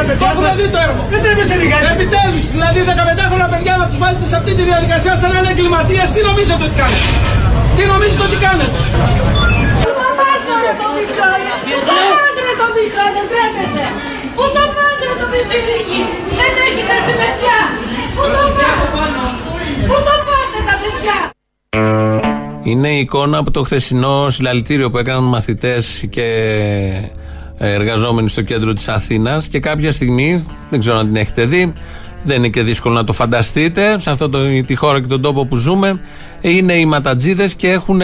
Το έχουμε δει το έργο. Δεν τρέπεσε λιγάκι. Επιτέλους, δηλαδή 15 χρόνια παιδιά να τους βάζετε σε αυτή τη διαδικασία σαν να είναι εγκληματίες. Τι νομίζετε ότι κάνετε? Τι νομίζετε ότι κάνετε? Πού το πας ρε το μικρό, δεν τρέπεσε. Πού το πας ρε το πιτσιρίκι, δεν έχεις εσύ παιδιά. Πού το πας, πού το πάτε τα παιδιά. Είναι η εικόνα από το χθεσινό συλλαλητήριο που έκαναν μαθητές και εργαζόμενοι στο κέντρο της Αθήνας και κάποια στιγμή, δεν ξέρω αν την έχετε δει, δεν είναι και δύσκολο να το φανταστείτε, σε αυτό τη χώρα και τον τόπο που ζούμε, είναι οι ματατζίδες και έχουν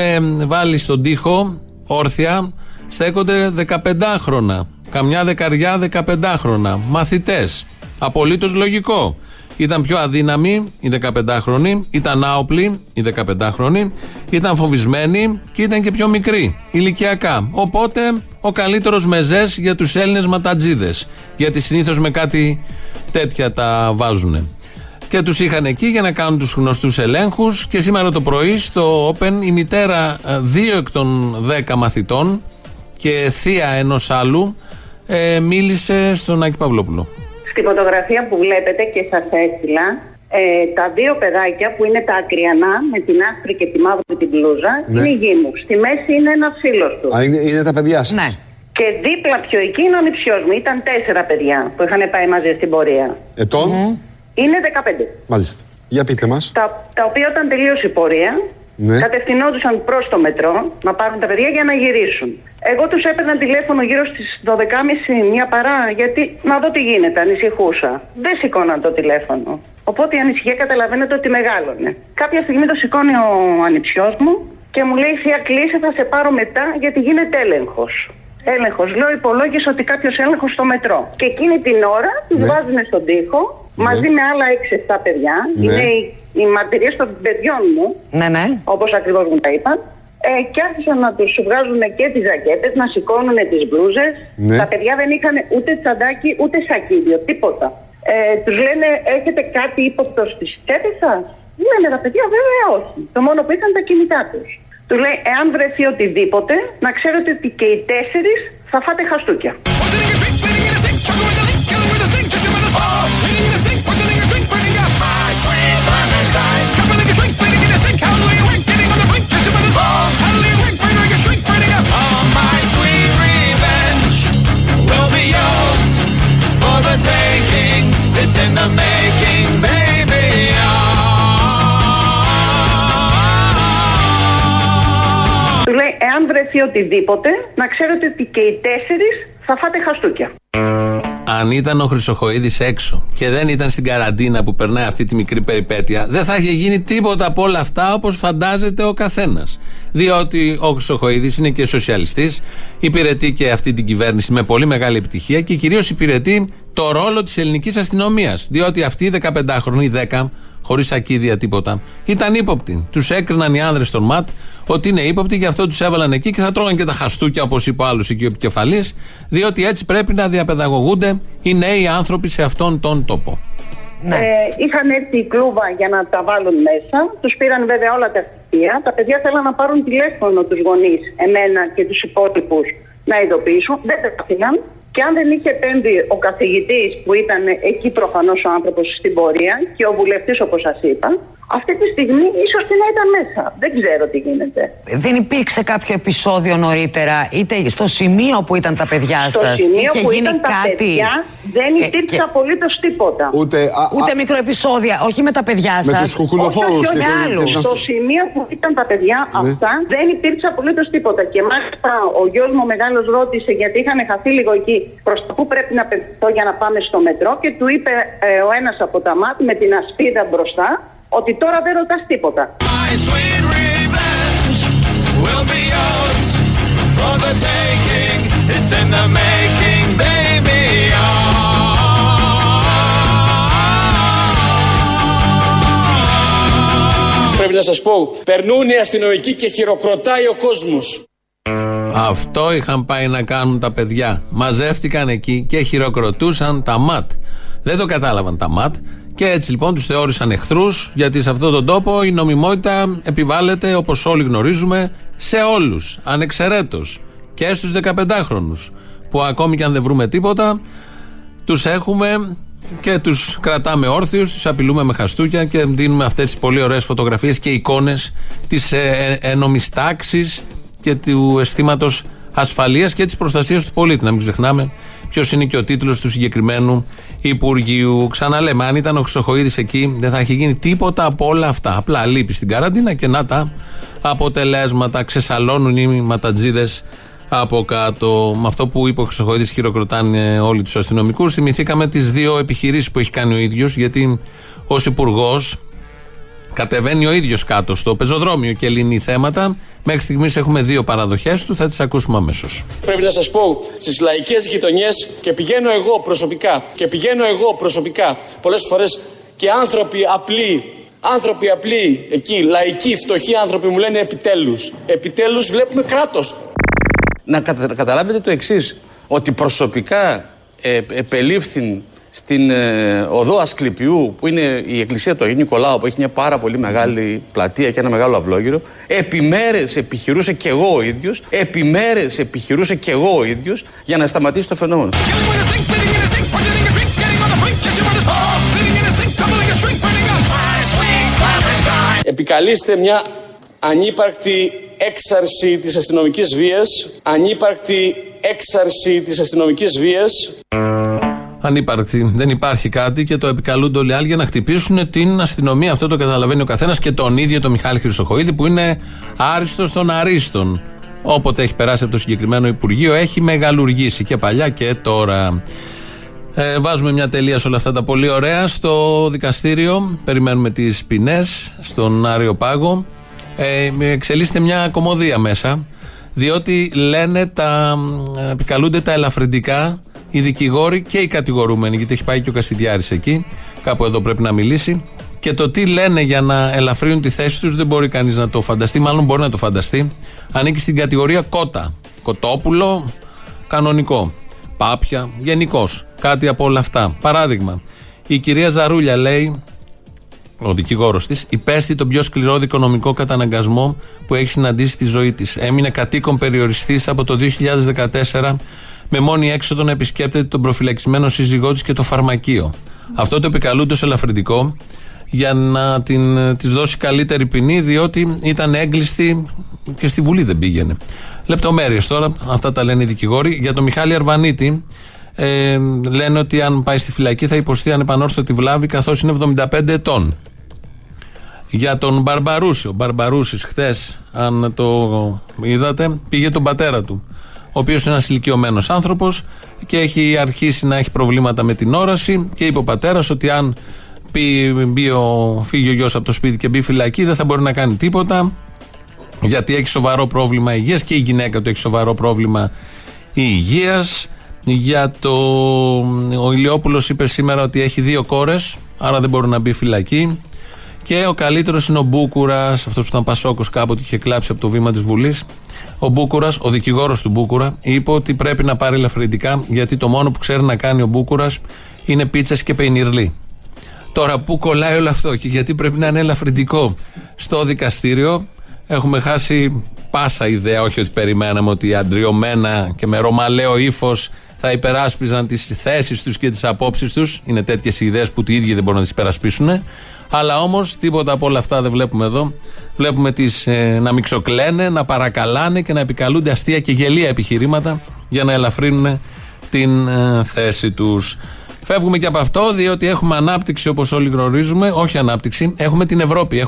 βάλει στον τοίχο όρθια, στέκονται 15χρονα, καμιά δεκαριά 15χρονα, μαθητές, απολύτως λογικό. Ήταν πιο αδύναμοι οι 15χρονοι, ήταν άοπλοι οι 15χρονοι, ήταν φοβισμένοι και ήταν και πιο μικροί ηλικιακά. Οπότε ο καλύτερος μεζές για τους Έλληνες ματατζίδες, γιατί συνήθως με κάτι τέτοια τα βάζουν. Και τους είχαν εκεί για να κάνουν τους γνωστούς ελέγχους και σήμερα το πρωί στο Open η μητέρα 2 εκ των 10 μαθητών και θεία ενός άλλου μίλησε στον Άκη Παυλόπουλο. Στη φωτογραφία που βλέπετε και σας έστειλα, τα δύο παιδάκια που είναι τα ακριανά, με την άσπρη και τη μαύρη την μπλούζα, ναι, είναι γη μου. Στη μέση είναι ένας φίλος του. Α, είναι τα παιδιά σας. Ναι. Και δίπλα πιο εκεί είναι ο νηψιός μου. Ήταν 4 παιδιά που είχαν πάει μαζί στην πορεία. Ετών. Είναι 15. Μάλιστα. Για πείτε μας. Τα οποία όταν τελείωσε η πορεία, ναι, κατευθυνόντουσαν προς το μετρό να πάρουν τα παιδιά για να γυρίσουν. Εγώ τους έπαιρνα τηλέφωνο γύρω στις 12.30 μια παρά, γιατί να δω τι γίνεται, ανησυχούσα. Δεν σηκώναν το τηλέφωνο. Οπότε η ανησυχία καταλαβαίνετε ότι μεγάλωνε. Κάποια στιγμή το σηκώνει ο ανιψιός μου και μου λέει «Θεία, κλείσε, θα σε πάρω μετά γιατί γίνεται έλεγχος». Έλεγχος, λέω, υπολόγισε ότι κάποιος έλεγχος στο μετρό. Και εκείνη την ώρα τους βάζουν στον τοίχο, μαζί με άλλα 6-7 παιδιά. Ναι. Είναι οι μαρτυρίες των παιδιών μου, ναι, όπως ακριβώς μου τα είπαν. Και άρχισαν να τους βγάζουν και τις ζακέτες, να σηκώνουν τις μπλούζες. Ναι. Τα παιδιά δεν είχαν ούτε τσαντάκι ούτε σακίδιο, τίποτα. Τους λένε, έχετε κάτι ύποπτο στις τσέπες σας? Ναι, με τα παιδιά βέβαια όχι. Το μόνο που είχαν τα κινητά τους. Τους λέει, εάν βρεθεί οτιδήποτε, να ξέρετε ότι και οι 4 θα φάτε χαστούκια. Του λέει, εάν βρεθεί οτιδήποτε, να ξέρετε ότι και οι 4 θα φάτε χαστούκια. Αν ήταν ο Χρυσοχοΐδης έξω και δεν ήταν στην καραντίνα που περνάει αυτή τη μικρή περιπέτεια, δεν θα είχε γίνει τίποτα από όλα αυτά όπως φαντάζεται ο καθένας. Διότι ο Χρυσοχοΐδης είναι και σοσιαλιστής, υπηρετεί και αυτή την κυβέρνηση με πολύ μεγάλη επιτυχία και κυρίως υπηρετεί το ρόλο της ελληνικής αστυνομίας. Διότι αυτοί οι 15χρονοι, 10, χωρίς σακίδια τίποτα, ήταν ύποπτοι. Τους έκριναν οι άνδρες των ΜΑΤ ότι είναι ύποπτοι, γι' αυτό τους έβαλαν εκεί και θα τρώγαν και τα χαστούκια, όπως είπε ο άλλος εκεί ο επικεφαλής, διότι έτσι πρέπει να διαπαιδαγωγούνται οι νέοι άνθρωποι σε αυτόν τον τόπο. Ναι. Είχαν έρθει η κλούβα για να τα βάλουν μέσα. Τους πήραν βέβαια όλα τα στοιχεία. Τα παιδιά θέλαν να πάρουν τηλέφωνο τους γονείς, εμένα και τους υπόλοιπους, να ειδοποιήσουν. Δεν τα αφήναν. Και αν δεν είχε επέμβει ο καθηγητής που ήταν εκεί προφανώς ο άνθρωπος στην πορεία και ο βουλευτής όπως σας είπα, αυτή τη στιγμή ίσως την ήταν μέσα. Δεν ξέρω τι γίνεται. Δεν υπήρξε κάποιο επεισόδιο νωρίτερα, είτε στο σημείο που ήταν τα παιδιά σας? Στο σημείο που ήταν τα παιδιά δεν υπήρξε απολύτως τίποτα. Ούτε μικροεπεισόδια, όχι με τα παιδιά σας. Με τους κουκουλοφόρους και άλλους. Στο σημείο που ήταν τα παιδιά αυτά δεν υπήρξε απολύτως τίποτα. Και μάλιστα ο γιος μου μεγάλος ρώτησε, γιατί είχαν χαθεί λίγο εκεί, προς τα που πρέπει να πετώ για να πάμε στο μετρό, και του είπε ο ένας από τα ΜΑΤ με την ασπίδα μπροστά ότι τώρα δεν ρωτάς τίποτα. Πρέπει να σας πω, περνούν οι αστυνομικοί και χειροκροτάει ο κόσμος. Αυτό είχαν πάει να κάνουν τα παιδιά. Μαζεύτηκαν εκεί και χειροκροτούσαν τα ΜΑΤ. Δεν το κατάλαβαν τα ΜΑΤ και έτσι λοιπόν τους θεώρησαν εχθρούς, γιατί σε αυτόν τον τόπο η νομιμότητα επιβάλλεται, όπως όλοι γνωρίζουμε, σε όλους, ανεξαιρέτως, και στους 15χρονους που ακόμη και αν δεν βρούμε τίποτα τους έχουμε και τους κρατάμε όρθιους, τους απειλούμε με χαστούκια και δίνουμε αυτές τις πολύ ωραίες φωτογραφίες και εικόνες της ένομης τάξης και του αισθήματος ασφαλείας και της προστασίας του πολίτη. Να μην ξεχνάμε ποιος είναι και ο τίτλος του συγκεκριμένου Υπουργείου. Ξαναλέμε, αν ήταν ο Χρυσοχοΐδης εκεί, δεν θα είχε γίνει τίποτα από όλα αυτά. Απλά λείπει στην καραντίνα και να τα αποτελέσματα. Ξεσαλώνουν οι ματατζίδες από κάτω. Με αυτό που είπε ο Χρυσοχοΐδης, χειροκροτάνε όλοι τους αστυνομικούς. Θυμηθήκαμε τις δύο επιχειρήσεις που έχει κάνει ο ίδιος, γιατί ως υπουργός κατεβαίνει ο ίδιος κάτω στο πεζοδρόμιο και λύνει θέματα. Μέχρι στιγμής έχουμε δύο παραδοχές του, θα τις ακούσουμε αμέσως. Πρέπει να σας πω, στις λαϊκές γειτονιές, και πηγαίνω εγώ προσωπικά, πολλές φορές, και άνθρωποι απλοί εκεί, λαϊκοί, φτωχοί άνθρωποι μου λένε επιτέλους βλέπουμε κράτος. Να καταλάβετε το εξής, ότι προσωπικά επελήφθην στην οδό Ασκληπιού, που είναι η εκκλησία του Αγίου Νικολάου, που έχει μια πάρα πολύ μεγάλη πλατεία και ένα μεγάλο αυλόγυρο, επιμέρες επιχειρούσε κι εγώ ο ίδιος για να σταματήσει το φαινόμενο. Επικαλείστε μια ανύπαρκτη έξαρση της αστυνομικής βίας. Ανύπαρκτη, δεν υπάρχει κάτι και το επικαλούνται όλοι οι άλλοι για να χτυπήσουν την αστυνομία. Αυτό το καταλαβαίνει ο καθένας και τον ίδιο τον Μιχάλη Χρυσοχοΐδη, που είναι άριστος των αρίστων. Όποτε έχει περάσει από το συγκεκριμένο Υπουργείο έχει μεγαλουργήσει και παλιά και τώρα. Βάζουμε μια τελεία σε όλα αυτά τα πολύ ωραία. Στο δικαστήριο περιμένουμε τις ποινές στον Άριο Πάγο. Εξελίσσεται μια κωμωδία μέσα, διότι λένε επικαλούνται τα ελαφρυντικά οι δικηγόροι και οι κατηγορούμενοι, γιατί έχει πάει και ο Κασιδιάρης εκεί, κάπου εδώ πρέπει να μιλήσει, και το τι λένε για να ελαφρύνουν τη θέση τους δεν μπορεί κανείς να το φανταστεί, μάλλον μπορεί να το φανταστεί, ανήκει στην κατηγορία κότα, κοτόπουλο, κανονικό, πάπια, γενικός, κάτι από όλα αυτά. Παράδειγμα, η κυρία Ζαρούλια, λέει ο δικηγόρος της, υπέστη τον πιο σκληρό δικονομικό καταναγκασμό που έχει συναντήσει στη ζωή της. Έμεινε κατοίκον περιοριστής από το 2014 με μόνη έξοδο να επισκέπτεται τον προφυλακισμένο σύζυγό της και το φαρμακείο. Αυτό το επικαλούνται ως ελαφρυντικό για να της δώσει καλύτερη ποινή, διότι ήταν έγκλειστη και στη Βουλή δεν πήγαινε. Λεπτομέρειες τώρα, αυτά τα λένε οι δικηγόροι. Για τον Μιχάλη Αρβανίτη λένε ότι αν πάει στη φυλακή θα υποστεί ανεπανόρθωτη βλάβη, καθώς είναι 75 ετών. Για τον Μπαρμπαρούση, ο Μπαρμπαρούσης χθες, αν το είδατε, πήγε τον πατέρα του, ο οποίος είναι ένας ηλικιωμένος άνθρωπος και έχει αρχίσει να έχει προβλήματα με την όραση, και είπε ο πατέρας ότι αν φύγει ο γιος από το σπίτι και μπει φυλακή δεν θα μπορεί να κάνει τίποτα, γιατί έχει σοβαρό πρόβλημα υγείας και η γυναίκα του έχει σοβαρό πρόβλημα υγείας. Για ο Ηλιόπουλος είπε σήμερα ότι έχει δύο κόρες, άρα δεν μπορεί να μπει φυλακή. Και ο καλύτερος είναι ο Μπούκουρας, αυτός που ήταν πασόκος κάποτε και είχε κλάψει από το βήμα της Βουλής. Ο Μπούκουρας, ο δικηγόρος του Μπούκουρα, είπε ότι πρέπει να πάρει ελαφρυντικά, γιατί το μόνο που ξέρει να κάνει ο Μπούκουρας είναι πίτσες και πενιρλί. Τώρα, πού κολλάει όλο αυτό και γιατί πρέπει να είναι ελαφρυντικό στο δικαστήριο? Έχουμε χάσει πάσα ιδέα, όχι ότι περιμέναμε ότι αντριωμένα και με ρωμαλαίο ύφος θα υπεράσπιζαν τις θέσεις τους και τις απόψεις τους. Είναι τέτοιες οι ιδέες που οι ίδιοι δεν μπορούν να τις υπερασπίσουν. Αλλά όμως τίποτα από όλα αυτά δεν βλέπουμε εδώ. Βλέπουμε τις να μιξοκλαίνε, να παρακαλάνε και να επικαλούνται αστεία και γελία επιχειρήματα για να ελαφρύνουν την θέση τους. Φεύγουμε και από αυτό, διότι έχουμε ανάπτυξη, όπως όλοι γνωρίζουμε. Όχι ανάπτυξη, έχουμε την Ευρώπη.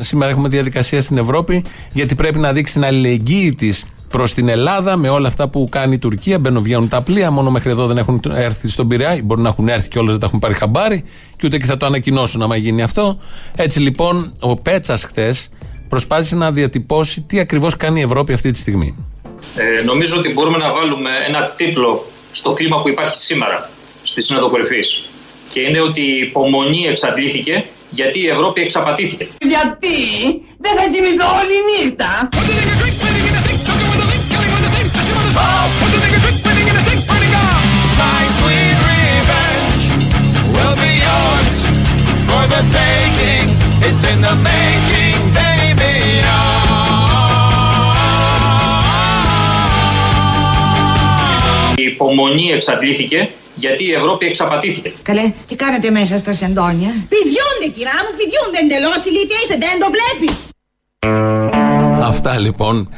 Σήμερα έχουμε διαδικασία στην Ευρώπη, γιατί πρέπει να δείξει την αλληλεγγύη της προς την Ελλάδα με όλα αυτά που κάνει η Τουρκία. Μπαίνουν τα πλοία, μόνο μέχρι εδώ δεν έχουν έρθει στον Πειραιά. Μπορεί να έχουν έρθει και όλες δεν τα έχουν πάρει χαμπάρι, και ούτε και θα το ανακοινώσουν άμα γίνει αυτό. Έτσι λοιπόν, ο Πέτσας χθες προσπάθησε να διατυπώσει τι ακριβώς κάνει η Ευρώπη αυτή τη στιγμή. Νομίζω ότι μπορούμε να βάλουμε ένα τίτλο στο κλίμα που υπάρχει σήμερα στη Σύνοδο Κορυφής. Και είναι ότι η υπομονή εξαντλήθηκε, γιατί η Ευρώπη εξαπατήθηκε. Γιατί δεν θα κοιμηθώ όλη νύχτα. Η υπομονή εξαντλήθηκε, γιατί η Ευρώπη εξαπατήθηκε. Καλέ, τι κάνετε μέσα στα σεντόνια? Πηδιούνται, κυρία μου, πηδιούνται εντελώς, ηλίθεια είσαι, δεν το βλέπεις. Αυτά λοιπόν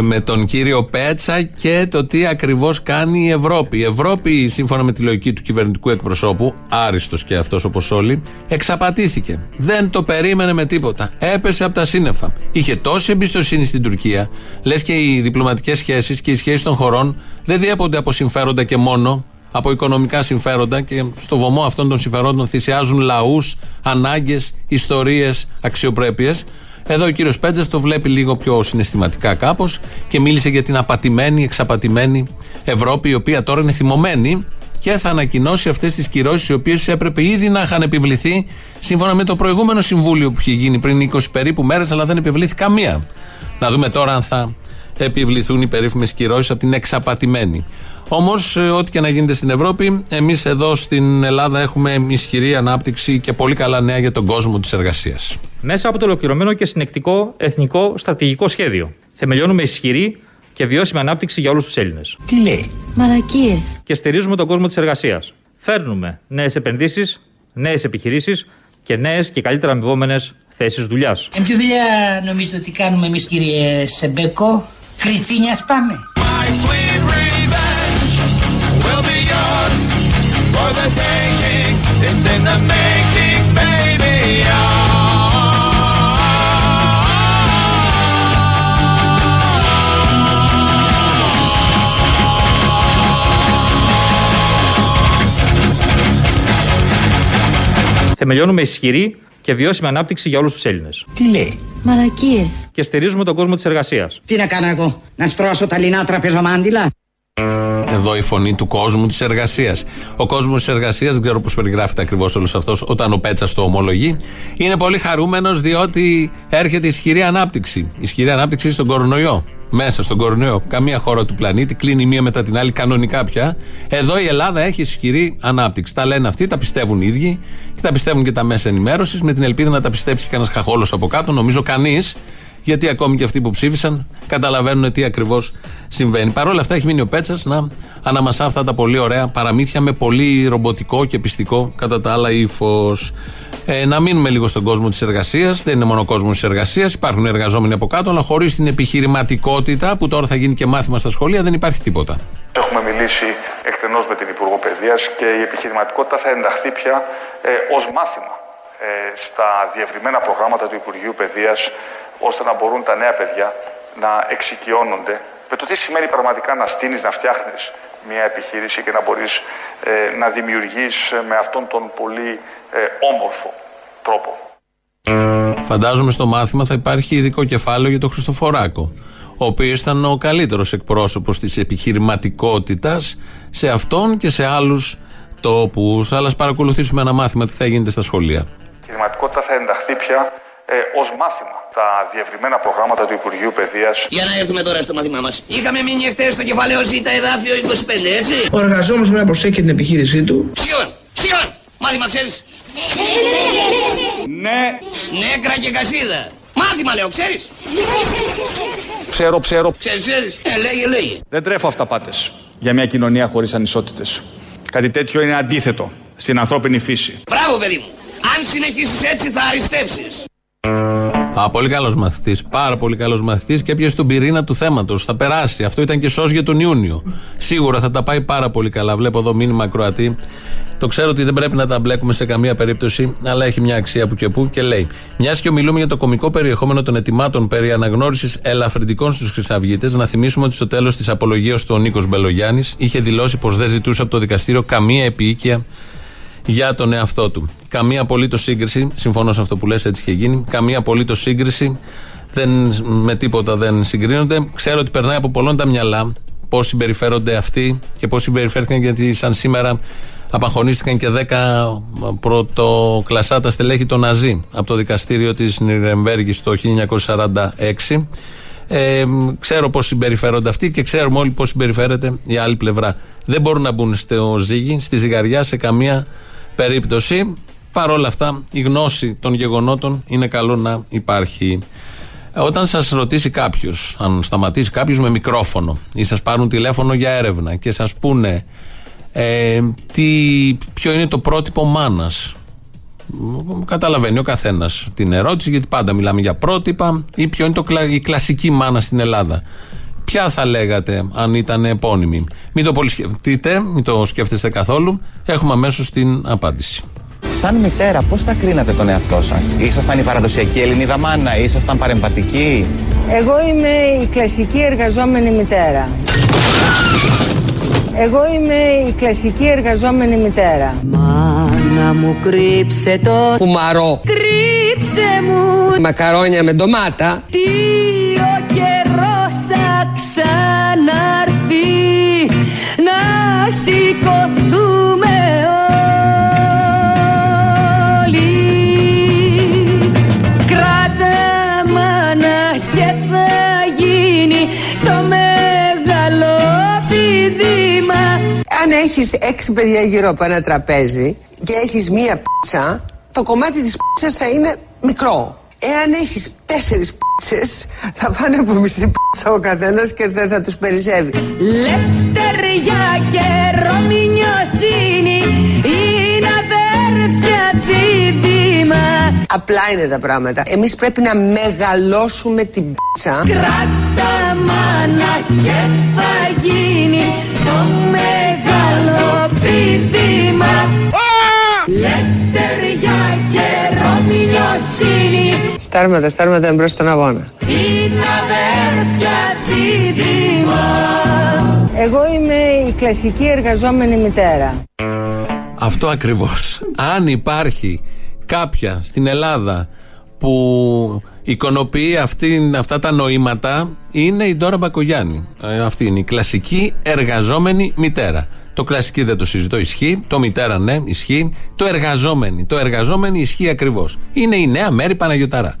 με τον κύριο Πέτσα και το τι ακριβώς κάνει η Ευρώπη. Η Ευρώπη, σύμφωνα με τη λογική του κυβερνητικού εκπροσώπου, άριστος και αυτός όπως όλοι, εξαπατήθηκε. Δεν το περίμενε με τίποτα. Έπεσε από τα σύννεφα. Είχε τόση εμπιστοσύνη στην Τουρκία, λες και οι διπλωματικές σχέσεις και οι σχέσεις των χωρών δεν διέπονται από συμφέροντα και μόνο, από οικονομικά συμφέροντα, και στο βωμό αυτών των συμφερόντων θυσιάζουν λαούς, ανάγκες, ιστορίες, αξιοπρέπειες. Εδώ ο κύριος Πέτζας το βλέπει λίγο πιο συναισθηματικά κάπως και μίλησε για την απατημένη, εξαπατημένη Ευρώπη, η οποία τώρα είναι θυμωμένη και θα ανακοινώσει αυτές τις κυρώσεις οι οποίες έπρεπε ήδη να είχαν επιβληθεί σύμφωνα με το προηγούμενο συμβούλιο που είχε γίνει πριν 20 περίπου μέρες, αλλά δεν επιβλήθη καμία. Να δούμε τώρα αν θα επιβληθούν οι περίφημες κυρώσεις από την εξαπατημένη. Όμως, ό,τι και να γίνεται στην Ευρώπη, εμείς εδώ στην Ελλάδα έχουμε ισχυρή ανάπτυξη και πολύ καλά νέα για τον κόσμο της εργασίας. Μέσα από το ολοκληρωμένο και συνεκτικό εθνικό στρατηγικό σχέδιο, θεμελιώνουμε ισχυρή και βιώσιμη ανάπτυξη για όλους τους Έλληνες. Τι λέει? Μαλακίες. Και στηρίζουμε τον κόσμο της εργασίας. Φέρνουμε νέες επενδύσεις, νέες επιχειρήσεις και νέες και καλύτερα αμοιβόμενες θέσεις δουλειάς. Ποια δουλειά νομίζετε ότι κάνουμε εμείς, κύριε Σεμπέκο? Κριτσίνιας πάμε. Θεμελιώνουμε ισχυρή και βιώσιμη ανάπτυξη για όλους τους Έλληνες. Τι λέει? Μαλακίες. Και στηρίζουμε τον κόσμο της εργασίας. Τι να κάνω εγώ, να στρώσω τα λινά τραπεζομάντιλα? Εδώ η φωνή του κόσμου της εργασίας. Ο κόσμος της εργασίας, δεν ξέρω πώς περιγράφεται ακριβώς όλος αυτός όταν ο Πέτσας το ομολογεί, είναι πολύ χαρούμενος διότι έρχεται ισχυρή ανάπτυξη. Ισχυρή ανάπτυξη στον κορονοϊό. Μέσα στον κορονοϊό, καμία χώρα του πλανήτη κλείνει μία μετά την άλλη κανονικά πια. Εδώ η Ελλάδα έχει ισχυρή ανάπτυξη. Τα λένε αυτοί, τα πιστεύουν οι ίδιοι και τα πιστεύουν και τα μέσα ενημέρωσης, με την ελπίδα να τα πιστέψει κανένας χαχόλος από κάτω. Νομίζω κανείς. Γιατί ακόμη και αυτοί που ψήφισαν καταλαβαίνουν τι ακριβώς συμβαίνει. Παρ' όλα αυτά έχει μείνει ο Πέτσας να αναμασά αυτά τα πολύ ωραία παραμύθια με πολύ ρομποτικό και πιστικό κατά τα άλλα ύφος. Να μείνουμε λίγο στον κόσμο της εργασίας. Δεν είναι μόνο ο κόσμος της εργασίας. Υπάρχουν εργαζόμενοι από κάτω, αλλά χωρίς την επιχειρηματικότητα που τώρα θα γίνει και μάθημα στα σχολεία δεν υπάρχει τίποτα. Έχουμε μιλήσει εκτενώς με την Υπουργό Παιδείας και η επιχειρηματικότητα θα ενταχθεί πια ως μάθημα στα διευρυμένα προγράμματα του Υπουργείου Παιδείας, ώστε να μπορούν τα νέα παιδιά να εξοικειώνονται με το τι σημαίνει πραγματικά να στείνεις, να φτιάχνεις μια επιχείρηση και να μπορείς να δημιουργείς με αυτόν τον πολύ όμορφο τρόπο. Φαντάζομαι στο μάθημα θα υπάρχει ειδικό κεφάλαιο για τον Χριστοφοράκο, ο οποίος ήταν ο καλύτερος εκπρόσωπος της επιχειρηματικότητας σε αυτόν και σε άλλους τόπους. Αλλά ας παρακολουθήσουμε ένα μάθημα τι θα γίνεται στα σχολεία. Η επιχειρηματικότητα θα ενταχθεί πια ως μάθημα τα διευρυμένα προγράμματα του Υπουργείου Παιδείας. Για να έρθουμε τώρα στο μάθημά μας. Είχαμε μείνει εχθές στο κεφάλαιο ζήτα εδάφιο 25, έτσι. Ο εργαζόμενος πρέπει να προσέχει την επιχείρησή του. Ψιόν! Μάθημα ξέρεις? Ναι. Νέκρα και κασίδα. Μάθημα λέω, ξέρεις? Ξέρω. Ξέρεις. Λέγε. Δεν τρέφω αυταπάτες για μια κοινωνία χωρίς ανισότητες. Κάτι τέτοιο είναι αντίθετο στην ανθρώπινη φύση. Μπράβο, παιδί μου. Αν συνεχίσεις έτσι θα αριστέψεις. Πολύ καλός μαθητής, πάρα πολύ καλός μαθητής και έπιασε τον πυρήνα του θέματος. Θα περάσει. Αυτό ήταν και σως για τον Ιούνιο. Σίγουρα θα τα πάει πάρα πολύ καλά. Βλέπω εδώ μήνυμα ακροατή. Το ξέρω ότι δεν πρέπει να τα μπλέκουμε σε καμία περίπτωση, αλλά έχει μια αξία που και που. Και λέει: μιας και ομιλούμε για το κωμικό περιεχόμενο των ετοιμάτων περί αναγνώρισης ελαφρυντικών στους χρυσαυγίτες, να θυμίσουμε ότι στο τέλος της απολογίας του ο Νίκος Μπελογιάννης είχε δηλώσει πως δεν ζητούσε από το δικαστήριο καμία επιοίκεια για τον εαυτό του. Καμία απολύτως σύγκριση, συμφωνώ σε αυτό που λες, έτσι είχε γίνει. Καμία απολύτως σύγκριση, με τίποτα δεν συγκρίνονται. Ξέρω ότι περνάει από πολλών τα μυαλά πώς συμπεριφέρονται αυτοί και πώς συμπεριφέρθηκαν, γιατί σαν σήμερα απαγχωνίστηκαν και 10 πρωτοκλασσά τα στελέχη των Ναζί από το δικαστήριο της Νιρεμβέργης το 1946. Ξέρω πώς συμπεριφέρονται αυτοί και ξέρουμε όλοι πώς συμπεριφέρεται η άλλη πλευρά. Δεν μπορούν να μπουν στο ζύγι, στη ζυγαριά σε καμία περίπτωση. Παρ' όλα αυτά η γνώση των γεγονότων είναι καλό να υπάρχει. Όταν σας ρωτήσει κάποιος, αν σταματήσει κάποιος με μικρόφωνο ή σας πάρουν τηλέφωνο για έρευνα και σας πούνε Ποιο είναι το πρότυπο μάνας. Καταλαβαίνει ο καθένας την ερώτηση, γιατί πάντα μιλάμε για πρότυπα. Ή ποιο είναι η κλασική μάνα στην Ελλάδα. Ποια θα λέγατε αν ήταν επώνυμη. Μην το πολύ σκεφτείτε, μην το σκέφτεστε καθόλου. Έχουμε αμέσως την απάντηση. Σαν μητέρα, πώς θα κρίνατε τον εαυτό σας? Ήσασταν η παραδοσιακή Ελληνίδα μάνα, ήσασταν παρεμβατική? Εγώ είμαι η κλασική εργαζόμενη μητέρα. Μάνα μου, κρύψε το κουμαρό. Κρύψε μου μακαρόνια με ντομάτα. Τι ο καιρός θα ξαναρθεί, να σηκωθούμε όλοι. Κράτα μάνα και θα γίνει το μεγάλο πηδήμα. Αν έχεις 6 παιδιά γύρω από ένα τραπέζι και έχεις μία πίτσα, το κομμάτι της πίτσας θα είναι μικρό. Εάν έχεις 4 πίτσες, θα πάνε από μισή πίτσα ο καθένας και δεν θα τους περισσεύει. Λευτεριά και Ρωμινιοσύνη είναι αδέρφια δίδυμα. Απλά είναι τα πράγματα. Εμείς πρέπει να μεγαλώσουμε την πίτσα. Κράτα μάνα και θα γίνει το μεγάλο πηδήμα. Λευτεριά και Ρωμινιοσύνη. Στάρματα εμπρός στον αγώνα. Είναι αδέρφια δίδυμα. Εγώ είμαι η κλασική εργαζόμενη μητέρα. Αυτό ακριβώς. Αν υπάρχει κάποια στην Ελλάδα που εικονοποιεί αυτά τα νοήματα, είναι η Ντόρα Μπακογιάννη. Αυτή είναι η κλασική εργαζόμενη μητέρα. Το κλασική δεν το συζητώ, ισχύει. Το μητέρα, ναι, ισχύει. Το εργαζόμενη ισχύει ακριβώς. Είναι η νέα Μέρη Παναγιωταρά.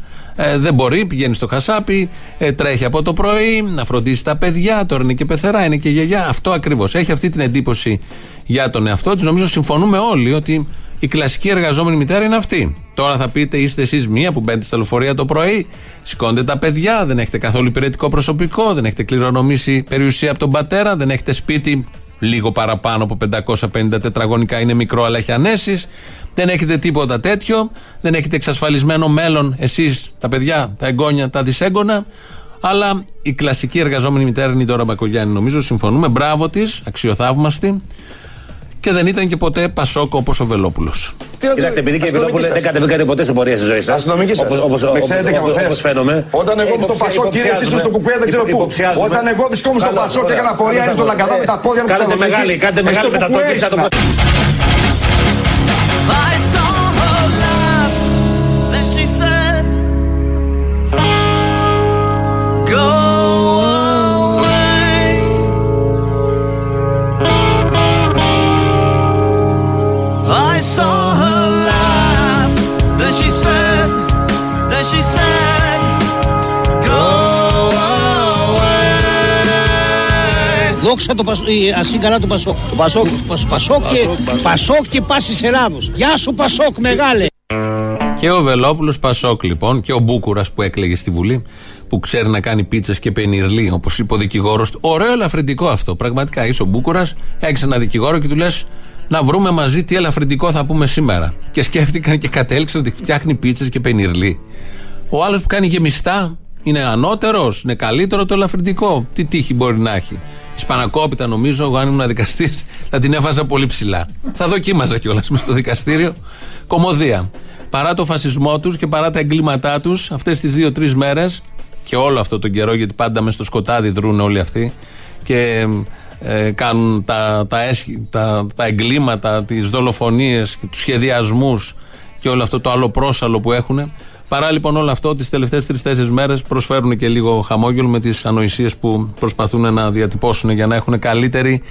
Δεν μπορεί, πηγαίνει στο χασάπι, τρέχει από το πρωί, να φροντίσει τα παιδιά. Τώρα είναι και πεθερά, είναι και γιαγιά. Αυτό ακριβώς. Έχει αυτή την εντύπωση για τον εαυτό της. Νομίζω συμφωνούμε όλοι ότι η κλασική εργαζόμενη μητέρα είναι αυτή. Τώρα θα πείτε, είστε εσείς μία που μπαίνετε στα λεωφορεία το πρωί, σηκώνετε τα παιδιά, δεν έχετε καθόλου υπηρετικό προσωπικό, δεν έχετε κληρονομήσει περιουσία από τον πατέρα, δεν έχετε σπίτι. Λίγο παραπάνω από 550 τετραγωνικά είναι μικρό, αλλά έχει ανέσεις. Δεν έχετε τίποτα τέτοιο. Δεν έχετε εξασφαλισμένο μέλλον εσείς, τα παιδιά, τα εγγόνια, τα δυσέγγωνα. Αλλά η κλασική εργαζόμενη μητέρα είναι η Ντόρα Μπακογιάννη, νομίζω. Συμφωνούμε. Μπράβο της, αξιοθαύμαστη. Και δεν ήταν και ποτέ Πασόκο όπως ο Βελόπουλος. Κοιτάξτε, επειδή και οι Βελόπουλοι δεν κατεβήκατε ποτέ σε πορεία στη ζωή σας. Αστυνομική σας. Όπως φαίνομαι. Όταν εγώ στο Πασόκ, κύριε, εσείς στο Κουκουέ, δεν ξέρω πού. Όταν εγώ βρισκόμουν στο Πασόκ και έκανα πορεία, είναι στο Λαγκαδά με τα πόδια μου. Κάντε μεγάλη μετατόπιση σαν το. Δόξα το ασύγκαλα του Πασόκ. Το Πασόκ, Πασόκ και πάσης Ελλάδος. Γεια σου Πασόκ μεγάλε. Και ο Βελόπουλος Πασόκ λοιπόν, και ο Μπούκουρας που έκλεγε στη Βουλή, που ξέρει να κάνει πίτσες και πενιρλί, όπως είπε ο δικηγόρος του. Ωραίο ελαφρυντικό αυτό. Πραγματικά είσαι ο Μπούκουρας, έχεις ένα δικηγόρο και του λες να βρούμε μαζί τι ελαφρυντικό θα πούμε σήμερα. Και σκέφτηκαν και κατέληξαν ότι φτιάχνει πίτσες και πενιρλί. Ο άλλος που κάνει γεμιστά είναι ανώτερος, είναι καλύτερο το ελαφρυντικό. Τι τύχη μπορεί να έχει. Σπανακόπιτα νομίζω, εγώ αν ήμουν δικαστής θα την έβαζα πολύ ψηλά. Θα δοκίμαζα κιόλας μες στο δικαστήριο. Κωμωδία. Παρά το φασισμό τους και παρά τα εγκλήματά τους, αυτές τις 2-3 μέρες και όλο αυτό τον καιρό, γιατί πάντα μες στο σκοτάδι δρούν όλοι αυτοί και κάνουν τα εγκλήματα, τις δολοφονίες, τους σχεδιασμούς και όλο αυτό το αλλοπρόσαλλο που έχουν. Παρά λοιπόν όλο αυτό, τις τελευταίες 3-4 μέρες προσφέρουν και λίγο χαμόγελο με τις ανοησίες που προσπαθούν να διατυπώσουν για να έχουν καλύτερη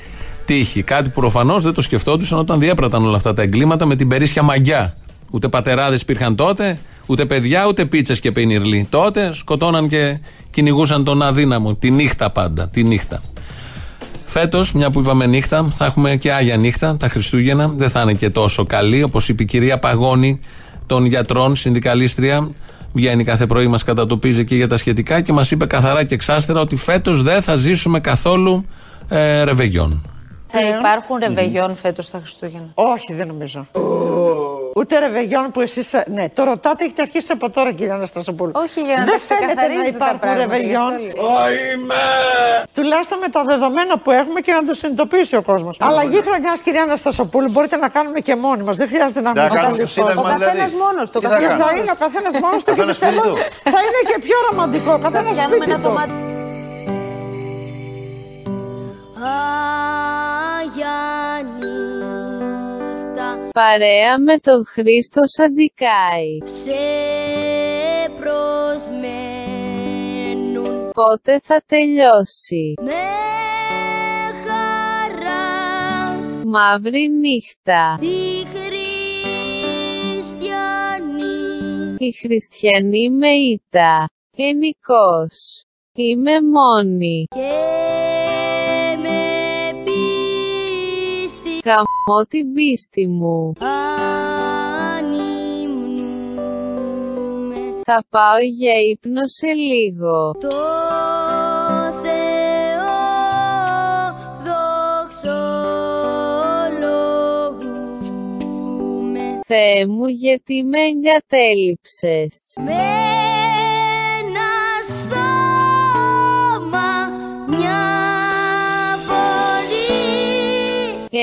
τύχη. Κάτι που προφανώς δεν το σκεφτόντουσαν όταν διέπραταν όλα αυτά τα εγκλήματα με την περίσσια μαγιά. Ούτε πατεράδες υπήρχαν τότε, ούτε παιδιά, ούτε πίτσες και πενιρλί. Τότε σκοτώναν και κυνηγούσαν τον αδύναμο. Τη νύχτα πάντα, τη νύχτα. Φέτος, μια που είπαμε νύχτα, θα έχουμε και Άγια Νύχτα, τα Χριστούγεννα. Δεν θα είναι και τόσο καλή, όπως είπε η κυρία Παγώνη των γιατρών, συνδικαλίστρια, βγαίνει κάθε πρωί, μας κατατοπίζει και για τα σχετικά και μας είπε καθαρά και εξάστερα ότι φέτος δεν θα ζήσουμε καθόλου ρεβεγιόν. Θα υπάρχουν ρεβεγιόν φέτος τα Χριστούγεννα? Όχι, δεν νομίζω. Ούτε ρεβεγιόν που εσείς. Ναι, το ρωτάτε, έχετε αρχίσει από τώρα, κυρία Αναστασοπούλου. Όχι, για να δεν φαίνεται να υπάρχουν ρεβεγιόν. Τουλάχιστον με τα δεδομένα που έχουμε και να το συνειδητοποιήσει ο κόσμος. Αλλαγή χρονιάς, κυρία Αναστασοπούλου, μπορείτε να κάνουμε και μόνοι μας. Δεν χρειάζεται να έχουμε καθένας μόνος. Ο καθένας μόνος του. Και πιστεύω θα είναι και πιο ρομαντικό. Καθένας σπίτι του. Παρέα με τον Χρήστο Σαντικάη. Σε προσμένουν. Πότε θα τελειώσει? Με χαρά. Μαύρη νύχτα. Οι χριστιανοί. Οι χριστιανοί με ήττα. Ενικός. Είμαι μόνη. Καμώ την πίστη μου. Θα πάω για ύπνο σε λίγο. Το Θεό δοξολογούμε. Θεέ μου, γιατί με εγκατέλειψες.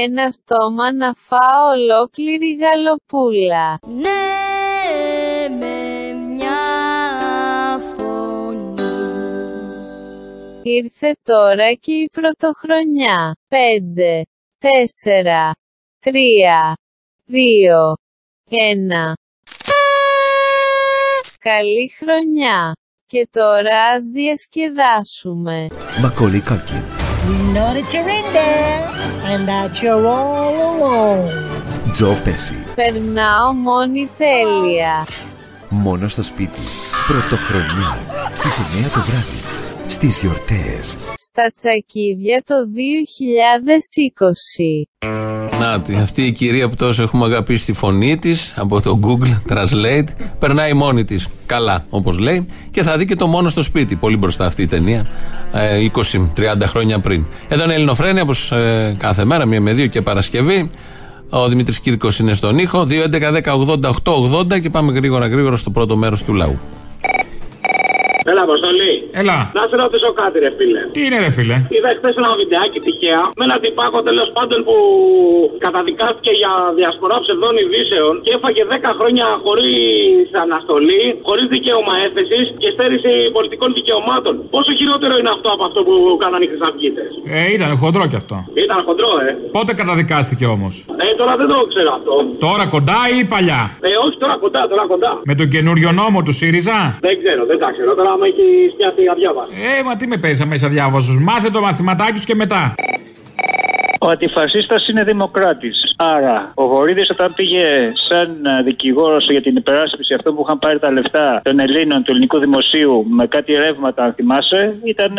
Ένα στόμα να φάω ολόκληρη γαλοπούλα. Ναι, με μια φωνή. Ήρθε τώρα και η πρωτοχρονιά. 5, 4, 3, 2, 1. Καλή χρονιά. Και τώρα ας διασκεδάσουμε. Μακόλι Κάρκιν. We know that you're in there, and that you're all alone. Τζο Πέση. Περνάω μόνη τέλεια. Μόνο στο σπίτι. Πρωτοχρονιά. Στις 9 το βράδυ. Στις γιορτές. Στα τσακίδια το 2020. Νάτι, αυτή η κυρία που τόσο έχουμε αγαπήσει τη φωνή της, από το Google Translate, περνάει μόνη της. Καλά, όπως λέει. Και θα δει και το μόνο στο σπίτι. Πολύ μπροστά αυτή η ταινία. 20-30 χρόνια πριν. Εδώ είναι η Ελληνοφρένεια, όπως κάθε μέρα, 1 με 2 και Παρασκευή. Ο Δημήτρης Κύρκος είναι στον ήχο. 2-11-10-88-80 και πάμε γρήγορα στο πρώτο μέρος του λαού. Έλα, Αποστολή. Έλα. Να σε ρωτήσω κάτι, ρε φίλε. Τι είναι, ρε φίλε? Είδα χθες ένα βιντεάκι τυχαία με έναν τυπάκο τέλος πάντων που καταδικάστηκε για διασπορά ψευδών ειδήσεων και έφαγε 10 χρόνια χωρίς αναστολή, χωρίς δικαίωμα έφεσης και στέρηση πολιτικών δικαιωμάτων. Πόσο χειρότερο είναι αυτό από αυτό που κάνανε οι χρυσαυγίτες? Ήταν χοντρό κι αυτό. Ήταν χοντρό, Πότε καταδικάστηκε όμως? Τώρα δεν το ξέρω αυτό. Τώρα κοντά ή παλιά? Όχι, τώρα κοντά, τώρα κοντά. Με τον καινούριο νόμο του ΣΥΡΙΖΑ? Δεν ξέρω, δεν τα ξέρω. Άμα έχει πιάσει αδιάβαστο. Μα τι με παίζει αμέσως αδιάβαστος? Μάθε το μαθηματάκι σου και μετά. Ο αντιφασίστας είναι δημοκράτης. Άρα, ο Βορύδης όταν πήγε σαν δικηγόρος για την υπεράσπιση αυτών που είχαν πάρει τα λεφτά των Ελλήνων, του ελληνικού δημοσίου, με κάτι ρεύματα, αν θυμάσαι, ήταν.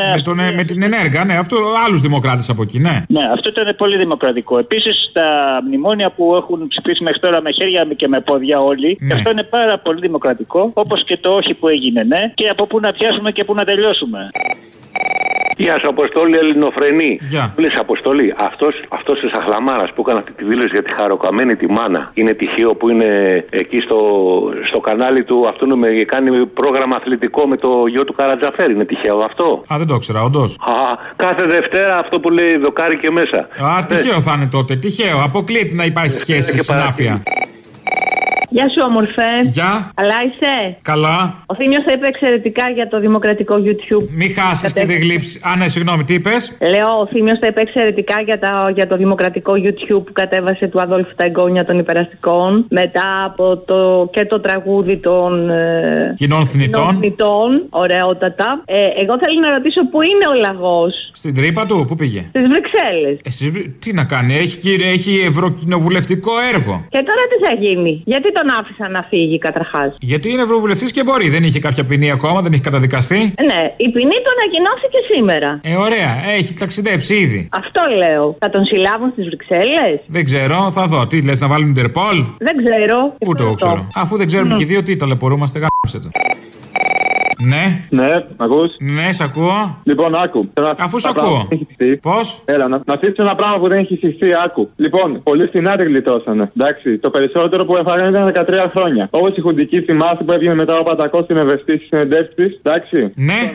Με την ενέργεια, ναι, αυτό άλλους δημοκράτες από εκεί, ναι. Ναι, αυτό ήταν πολύ δημοκρατικό. Επίσης, τα μνημόνια που έχουν ψηφίσει μέχρι τώρα με χέρια και με πόδια όλοι, ναι. Αυτό είναι πάρα πολύ δημοκρατικό. Όπως και το όχι που έγινε, ναι, και από πού να πιάσουμε και πού να τελειώσουμε. Γεια σου, Αποστόλη, Ελληνοφρενή. Λες, Αποστόλη, αυτός ο Σαχλαμάρας που έκανε τη δήλωση για τη χαροκαμένη τη μάνα, είναι τυχαίο που είναι εκεί στο κανάλι του αυτού με κάνει πρόγραμμα αθλητικό με το γιο του Καρατζαφέρη? Είναι τυχαίο αυτό? Α, δεν το ήξερα, όντως. Κάθε Δευτέρα αυτό που λέει δοκάρι και μέσα. Α, τυχαίο θα είναι τότε, τυχαίο. Αποκλείεται να υπάρχει σχέση και συνάφεια. Γεια σου, όμορφε. Γεια. Καλά είσαι? Καλά. Ο Θήμιος θα είπε εξαιρετικά για το δημοκρατικό YouTube. Μη χάσεις και δεν γλύψεις. Α, ναι, συγγνώμη, τι είπες? Λέω, ο Θήμιος θα είπε εξαιρετικά για το δημοκρατικό YouTube που κατέβασε του Αδόλφου τα εγγόνια των υπεραστικών. Μετά από το τραγούδι των κοινών θνητών. Ωραιότατα. Εγώ θέλω να ρωτήσω πού είναι ο Λαγός. Στην τρύπα του, πού πήγε? Στις Βρυξέλλες. Τι να κάνει, έχει ευρωκοινοβουλευτικό έργο. Και τώρα τι θα γίνει? Γιατί τον άφησαν να φύγει καταρχάς? Γιατί είναι ευρωβουλευτής και μπορεί. Δεν είχε κάποια ποινή ακόμα, δεν είχε καταδικαστεί. Ναι, η ποινή του ανακοινώθηκε σήμερα. Ωραία, έχει ταξιδέψει ήδη. Αυτό λέω. Θα τον συλλάβουν στις Βρυξέλλες? Δεν ξέρω, θα δω. Τι λες, να βάλουν Ιντερπόλ? Δεν ξέρω. Ούτε εγώ ξέρω. Αφού δεν ξέρουμε και οι δύο, τι ταλαιπωρούμαστε, γάμψε το. Ναι. Ναι, μ' ακούς? Ναι, σ' ακούω. Λοιπόν, άκου. Αφού σ' ακούω. Πώς? Έλα, να αφήσεις ένα πράγμα που δεν έχει συχθεί, άκου. Λοιπόν, πολλοί συνάδελφοι γλιτώσανε. Εντάξει, το περισσότερο που έφαγαν ήταν 13 χρόνια. Όπως η Χουντική θυμάσαι που έβγαινε μετά ο Πατακός στην ευαισθητή συνεντεύξη. Εντάξει. Ναι.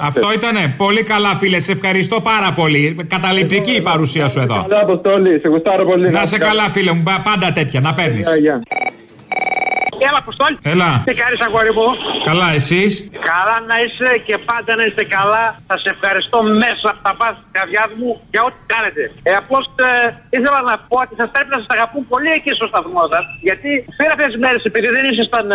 Αυτό ήτανε. Πολύ καλά, φίλε. Σε ευχαριστώ πάρα πολύ. Καταληπτική η παρουσία σου εδώ. Καλά, Αποστόλη. Σε γουστάρω πολύ. Να σε καλά, φίλε μου. Πάντα τέτοια να παίρνεις. Έλα, Κωστόλ. Έλα. Τι κάνεις, αγόρι μου? Καλά, εσείς? Καλά να είσαι και πάντα να είστε καλά. Θα σε ευχαριστώ μέσα από τα βάθη της καρδιάς μου για ό,τι κάνετε. Απλώς ήθελα να πω ότι σας πρέπει να σας αγαπούν πολύ εκεί στο σταθμό σας. Γιατί πέρα αυτές τις μέρες, επειδή δεν ήσασταν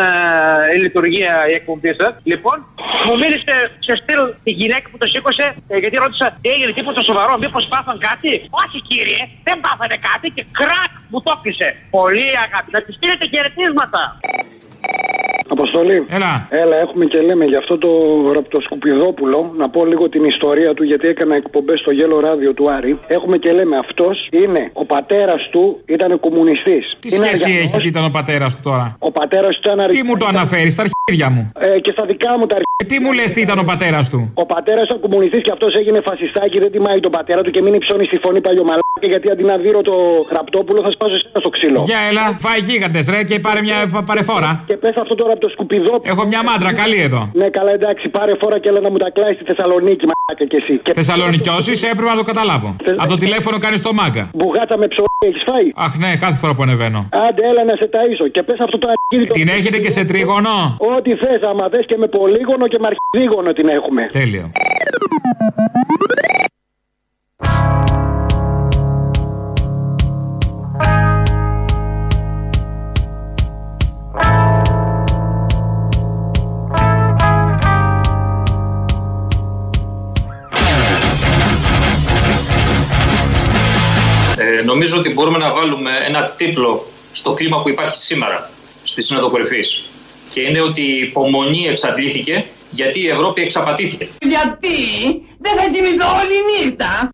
η λειτουργία, η εκπομπή σας, λοιπόν, μου μίλησε σε στυλ τη γυναίκα που το σήκωσε, γιατί ρώτησα, έγινε τίποτα σοβαρό, μήπως πάθαν κάτι? Όχι, κύριε, δεν πάθανε κάτι και κρακ μου το κλείσε. Πολύ αγάπη. Να τη στείλετε χαιρετίσματα. Αποστολή. Έλα. Έλα, έχουμε και λέμε γι' αυτό το Ραπτοσκουπιδόπουλο. Να πω λίγο την ιστορία του, γιατί έκανα εκπομπές στο γέλο ράδιο του Άρη. Έχουμε και λέμε, αυτός είναι ο πατέρας του, ήταν κομμουνιστής. Τι είναι σχέση αργανός. Έχει και ήταν ο πατέρας του τώρα? Ο πατέρας του ήταν αριστερός. Τι μου το αναφέρεις, τα αρχίδια μου. Και στα δικά μου τα αρχίδια. Τι μου λες, τι ήταν ο πατέρας του? Ο πατέρας του ήταν κομμουνιστής και αυτός έγινε φασιστάκι, δεν τιμάει τον πατέρα του και μην υψώνει στη φωνή παλιωμαλάκι, γιατί αντί να δείρω το Ραπτόπουλο θα σπάσω εσένα στο ξύλο. Για έλα, φάει γίγαντες ρε και πάρε μια παρεφόρα. Και πες αυτό τώρα από το σκουπιδό. Έχω μια μάντρα καλή εδώ. Ναι, καλά, εντάξει, πάρε φόρα και έλα να μου τα κλάεις στη Θεσσαλονίκη, μαλάκα κι εσύ. Θεσσαλονικιώσεις, έπρεπε να το καταλάβω. Από το τηλέφωνο κάνεις το μάγκα. Μπουγάτα με ψωμί, έχεις φάει? Αχ, ναι, κάθε φορά που ανεβαίνω. Άντε, έλα να σε ταΐσω και πες αυτό το αρχίδι. Την έχετε και σε τρίγωνο? Ό,τι θες, άμα δες και με πολύγωνο και με αρχιδίγωνο την έχουμε. Τέλειο. Νομίζω ότι μπορούμε να βάλουμε ένα τίτλο στο κλίμα που υπάρχει σήμερα στη Σύνοδο Κορυφής. Και είναι ότι η υπομονή εξαντλήθηκε γιατί η Ευρώπη εξαπατήθηκε. Γιατί δεν θα κοιμηθώ όλη νύχτα.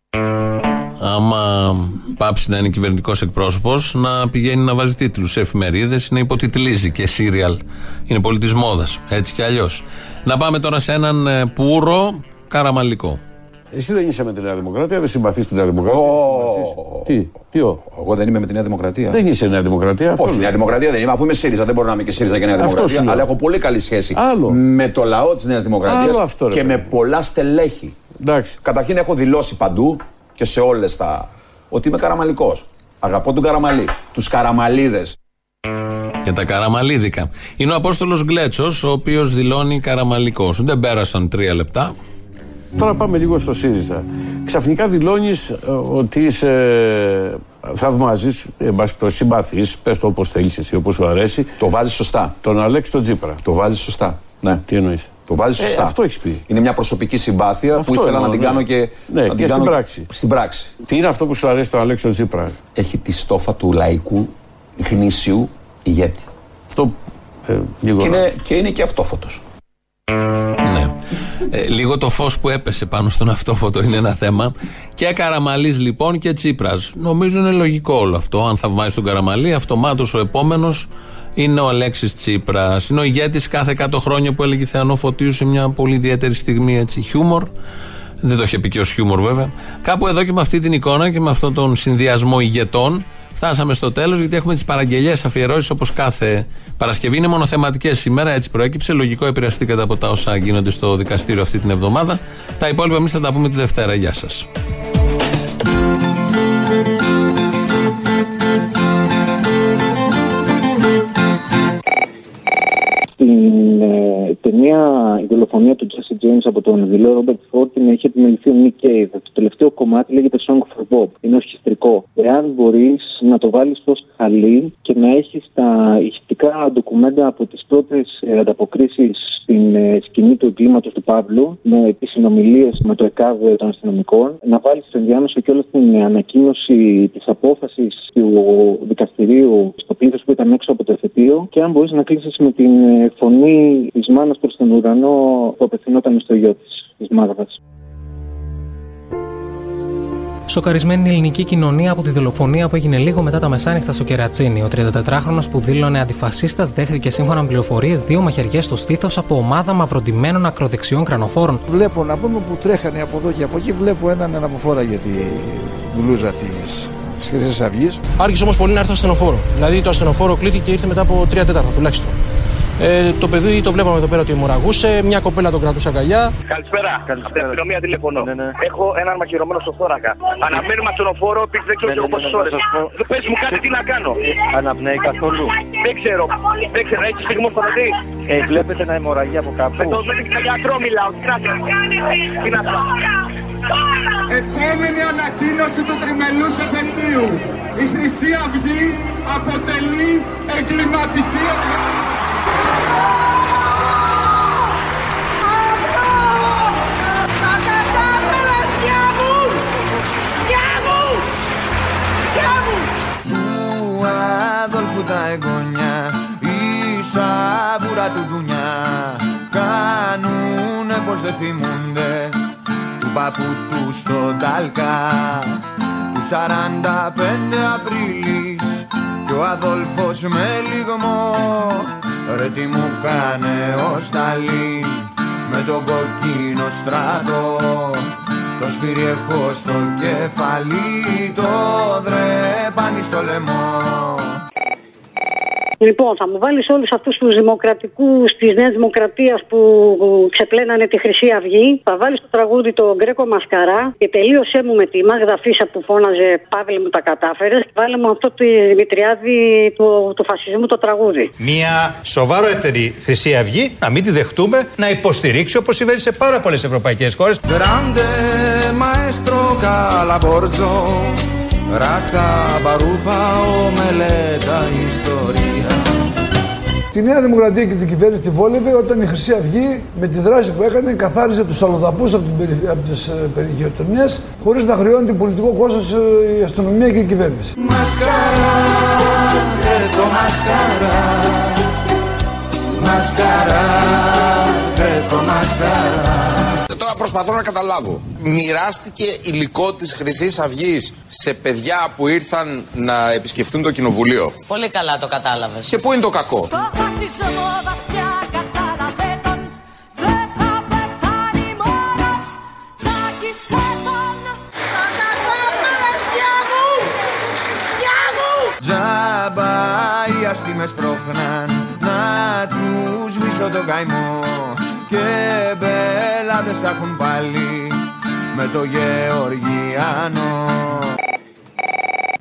Άμα πάψει να είναι κυβερνητικός εκπρόσωπος, να πηγαίνει να βάζει τίτλους σε εφημερίδες, να υποτιτλίζει και σύριαλ. Είναι πολύ της μόδας, έτσι κι αλλιώς. Να πάμε τώρα σε έναν πουρο καραμανλικό. Εσύ δεν είσαι με τη Νέα Δημοκρατία, δεν συμπαθείς τη Νέα Δημοκρατία. Τι, ποιο? Εγώ δεν είμαι με τη Νέα Δημοκρατία. Δεν είσαι Νέα Δημοκρατία. Όχι, Νέα Δημοκρατία δεν είμαι, αφού είμαι ΣΥΡΙΖΑ. Δεν μπορώ να είμαι και ΣΥΡΙΖΑ και Νέα Δημοκρατία. Αλλά έχω πολύ καλή σχέση με το λαό της Νέας Δημοκρατίας και με πολλά στελέχη. Καταρχήν έχω δηλώσει παντού και σε όλες τα. Ότι είμαι καραμαλικός. Αγαπώ τον Καραμανλή, τους καραμαλίδες. Για τα καραμαλίδικα. Είναι ο Απόστολος Γκλέτσος, ο οποίος δηλώνει καραμαλικός. Δεν πέρασαν 3 λεπτά. Τώρα πάμε λίγο στο ΣΥΡΙΖΑ. Ξαφνικά δηλώνεις ότι είσαι θαυμάζεις, το συμπαθείς, πες το όπως θέλεις εσύ, όπως σου αρέσει. Το βάζεις σωστά. Τον Αλέξη τον Τσίπρα. Το βάζεις σωστά. Ναι. Τι εννοείς? Το βάζεις σωστά. Αυτό έχεις πει. Είναι μια προσωπική συμπάθεια αυτό που ήθελα να την κάνω και, ναι, και κάνω στην πράξη. Στην πράξη. Τι είναι αυτό που σου αρέσει τον Αλέξη τον Τσίπρα? Έχει τη στόφα του λαϊκού γνήσιου ηγέτη. Αυτό λίγο και, είναι και αυτόφωτος. Ναι. Λίγο το φως που έπεσε πάνω στον αυτόφωτο είναι ένα θέμα. Και Καραμανλής λοιπόν και Τσίπρας. Νομίζω είναι λογικό όλο αυτό. Αν θαυμάζεις τον Καραμανλή, αυτομάτως ο επόμενος είναι ο Αλέξης Τσίπρας. Είναι ο ηγέτης κάθε 100 χρόνια που έλεγε Θεανό Φωτίου σε μια πολύ ιδιαίτερη στιγμή, έτσι. Χιούμορ. Δεν το είχε πει και ως χιούμορ βέβαια. Κάπου εδώ και με αυτή την εικόνα και με αυτόν τον συνδυασμό ηγετών φτάσαμε στο τέλος, γιατί έχουμε τις παραγγελιές αφιερώσεις όπως κάθε Παρασκευή. Είναι μονοθεματικές σήμερα, έτσι προέκυψε. Λογικό επηρεαστήκατε από τα όσα γίνονται στο δικαστήριο αυτή την εβδομάδα. Τα υπόλοιπα εμείς θα τα πούμε τη Δευτέρα. Γεια σας. Ταινία, η δολοφονία του Jesse James από τον Βιλό Ρόμπερτ Φόρτιν έχει επιμεληθεί ο Nick Cave. Το τελευταίο κομμάτι λέγεται Song for Bob. Είναι ορχιστρικό. Εάν μπορείς να το βάλεις ως χαλί και να έχεις τα ηχητικά ντοκουμέντα από τις πρώτες ανταποκρίσεις στην σκηνή του εγκλήματος του Παύλου, με τις συνομιλίες με το ΕΚΑΒ των αστυνομικών, να βάλεις στο ενδιάμεσο και όλη την ανακοίνωση της απόφασης του δικαστηρίου στο πλήθος που ήταν έξω από το εφετείο, και αν μπορείς να κλείσεις με την φωνή της μάνας προς τον ουρανό που απευθυνόταν στο γιο της, της Μάγδας. σοκαρισμένη ελληνική κοινωνία από τη δολοφονία που έγινε λίγο μετά τα μεσάνυχτα στο Κερατσίνι. Ο 34χρονος που δήλωνε αντιφασίστας δέχθηκε σύμφωνα με πληροφορίες δύο μαχαιριές στο στήθος από ομάδα μαυροντημένων ακροδεξιών κρανοφόρων. Βλέπω να πούμε που τρέχανε από εδώ και από εκεί, βλέπω έναν αναποφόρα για τη μπλούζα της Χρυσής Αυγής. Άρχισε όμως πολύ να έρθει στο ασθενοφόρο. Δηλαδή το ασθενοφόρο κλείθηκε και ήρθε μετά από 3 τέταρτα τουλάχιστον. Το παιδί το βλέπαμε εδώ πέρα ότι μοραγούσε, μια κοπέλα τον κρατούσε αγκαλιά. Καλησπέρα, από την αστυνομία τηλεφωνώ. Ναι. Έχω έναν μαχαιρωμένο στο θώρακα. Αναμένουμε ασθενοφόρο, πήγε δεν ξέρω πόσες ώρες. Πες μου κάτι, τι να κάνω. Αναπνέει καθόλου. Δεν ξέρω, έχει στιγμό στο παιδί. Βλέπετε να αιμορραγεί από κάπου. Γιατρό μιλάω, τι να πω. Επόμενη ανακοίνωση του τριμελού επαιτίου. Η Χρυσή Αυγή αποτελεί εγκληματική οργάνωση. Αδόλφου τα εγγονιά, η σαβούρα του ντουνιά, κάνουνε πως δεν θυμούνται του παππού τους στον Ταλκά, του 45 Απρίλης κι ο Αδόλφος με λιγμό, ρε τι μου κάνε ο Σταλίν με τον κοκκίνο στρατό, το σπίρι έχω στο κεφαλί, το δρέπανι στο λαιμό. Λοιπόν, θα μου βάλεις όλους αυτούς τους δημοκρατικούς της Νέας Δημοκρατίας που ξεπλένανε τη Χρυσή Αυγή. Θα βάλεις το τραγούδι το Γκρέκο Μασκαρά και τελείωσέ μου με τη Μάγδα Φύσσα που φώναζε Παύλη μου τα κατάφερες. Βάλε μου αυτό τη Δημητριάδη του φασισμού το τραγούδι. Μια σοβαρότερη Χρυσή Αυγή να μην τη δεχτούμε να υποστηρίξει όπως συμβαίνει σε πάρα πολλές ευρωπαϊκές χώρες. Grande maestro Calaborzo, Ράτσα Μπαρούφα, ομελέτα ιστορία. Τη Νέα Δημοκρατία και την κυβέρνηση τη βόλευε όταν η Χρυσή Αυγή με τη δράση που έκανε καθάριζε τους αλλοδαπούς από τις γειτονιές χωρίς να χρειώνεται πολιτικό κόστος η αστυνομία και η κυβέρνηση. Μασκαρά, κρέτο μασκαρά, μασκαρά, κρέτο μασκαρά. Προσπαθώ να καταλάβω. Μοιράστηκε υλικό της Χρυσής Αυγής σε παιδιά που ήρθαν να επισκεφθούν το κοινοβουλίο. Πολύ καλά το κατάλαβες. Και πού είναι το κακό. Το φασισμό βαθιά κατάλαβε τον, δεν θα πεθάνει μόνος, τσάκισε τον. Το κατάφερες πια μου, πια μου. Τζάμπα οι αστήμες πρόχναν να τους βήσω τον καημό. Και μπελάδες θα έχουν πάλι με το Γεωργιάνο.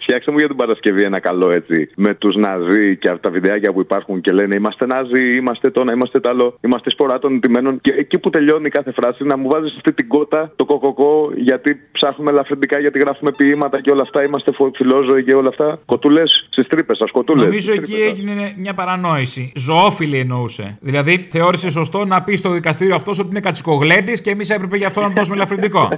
Φτιάξτε μου για την Παρασκευή ένα καλό έτσι. Με τους Ναζί και τα βιντεάκια που υπάρχουν και λένε είμαστε Ναζί, είμαστε τόνα, είμαστε τάλο, είμαστε σπορά των τιμένων. Και εκεί που τελειώνει κάθε φράση να μου βάζεις αυτή την κότα, το κοκοκό, γιατί ψάχνουμε ελαφρυντικά, γιατί γράφουμε ποίηματα και όλα αυτά. Είμαστε φιλόζωοι και όλα αυτά. Κοτούλες στις τρύπες σας, κοτούλες. Νομίζω εκεί έγινε μια παρανόηση. Ζωόφιλη εννοούσε. Δηλαδή θεώρησε σωστό να πει στο δικαστήριο αυτό ότι είναι κατσικογλέντης και εμείς έπρεπε γι' αυτό να δώσουμε ελαφρυντικό.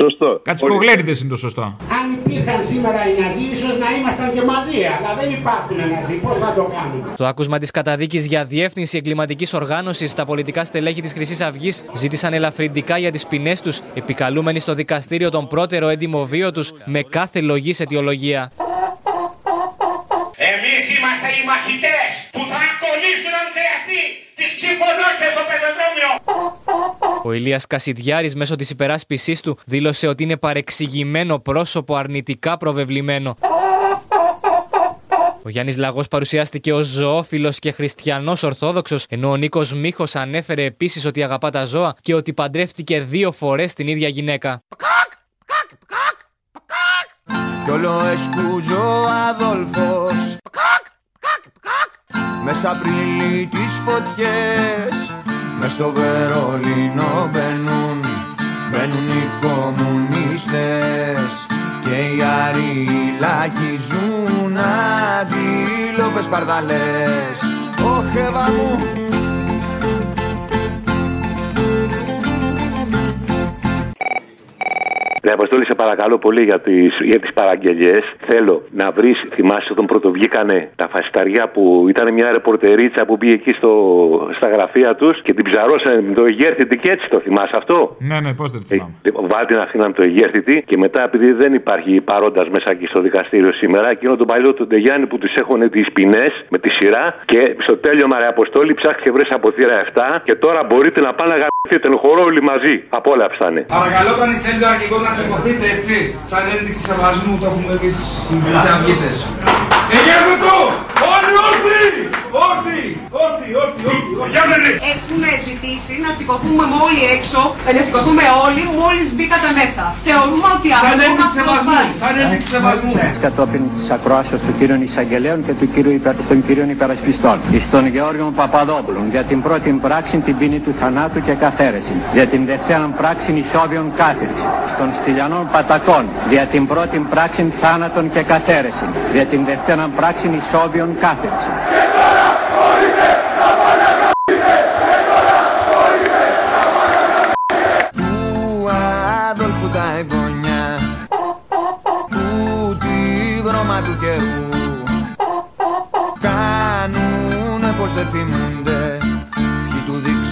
Σωστό. Κατσικογλέντης είναι το σωστό. Αν υπήρχαν σήμερα οι Ναζί, ίσως να ήμασταν και μαζί, αλλά δεν υπάρχουν Ναζί. Πώς θα το κάνουμε. Το άκουσμα της καταδίκης για διεύθυνση εγκληματικής οργάνωσης στα πολιτικά στελέχη της Χρυσής Αυγής ζήτησαν ελαφρυντικά για τις ποινές τους, επικαλούμενοι στο δικαστήριο τον πρώτερο έντιμο βίο τους με κάθε λογής αιτιολογία. Εμείς είμαστε οι μαχητές που θα κολλήσουν αν χρειαστεί τις ξυπονότητες στο πεζοδρόμιο. Ο Ηλίας Κασιδιάρης μέσω της υπεράσπισής του δήλωσε ότι είναι παρεξηγημένο πρόσωπο αρνητικά προβεβλημένο. Ο Γιάννης Λαγός παρουσιάστηκε ως ζωόφιλος και χριστιανός ορθόδοξος, ενώ ο Νίκος Μίχος ανέφερε επίσης ότι αγαπά τα ζώα και ότι παντρεύτηκε 2 φορές την ίδια γυναίκα. Κι όλο εσκούζω ο Αδόλφος μες στα Απρίλη τις φωτιές, μες στο Βερολίνο μπαίνουν οι κομμουνίστες και οι Άριοι λακίζουν αντίλοπες παρδαλές. Ωχ Εύα μου, Ναι, Αποστόλη, σε παρακαλώ πολύ για τις παραγγελίες. Θέλω να βρεις, θυμάσαι όταν πρωτοβγήκανε τα φασισταριά που ήταν μια ρεπορτερίτσα που πήγε εκεί στα γραφεία τους και την ψαρώσανε με το ηγέρθητη και έτσι, το θυμάσαι αυτό? Ναι, ναι, πώς δεν το θυμάμαι. Βάλτε να φύναμε το ηγέρθητη και μετά, επειδή δεν υπάρχει παρόντας μέσα εκεί στο δικαστήριο σήμερα, εκείνο τον παλιό τον Ντεγιάννη που τους έχωνε τις ποινές με τη σειρά και στο τέλειωμα, ρε Αποστόλη, ψάχτηκε και βρες από θύρα 7 και τώρα μπορείτε να πάνε να γαμπηθείτε τον χορό όλοι μαζί. Απόλαυσανε. Παρακαλώ, όταν είστε έντονα και εγώ να σε κοπείτε έτσι, σαν ένδειξη σεβασμού το έχουμε εμεί τους αυγίτες. Εγέρνω το! Όρθιοι! Έχουμε ζητήσει να σηκωθούμε όλοι έξω, να σηκωθούμε όλοι μόλις μπήκατε μέσα. Θεωρούμε ότι αυτό σαν ένδειξη σεβασμού. Κατόπιν της ακροάσεως του κύριων εισαγγελέων και των κύριων υπερασπιστών. Εις τον Γεώργιο Παπαδόπουλο για την πρώτη πράξη την ποινή του θανάτου και καθαίρεση. Για την δευτέρα πράξη ισόβιον κάθερξη. Στον Στυλιανών Πατακών για την πρώτη πράξη θάνατον και καθαίρεση. Για την δευτέρα πράξη ισόβιον κάθερξη.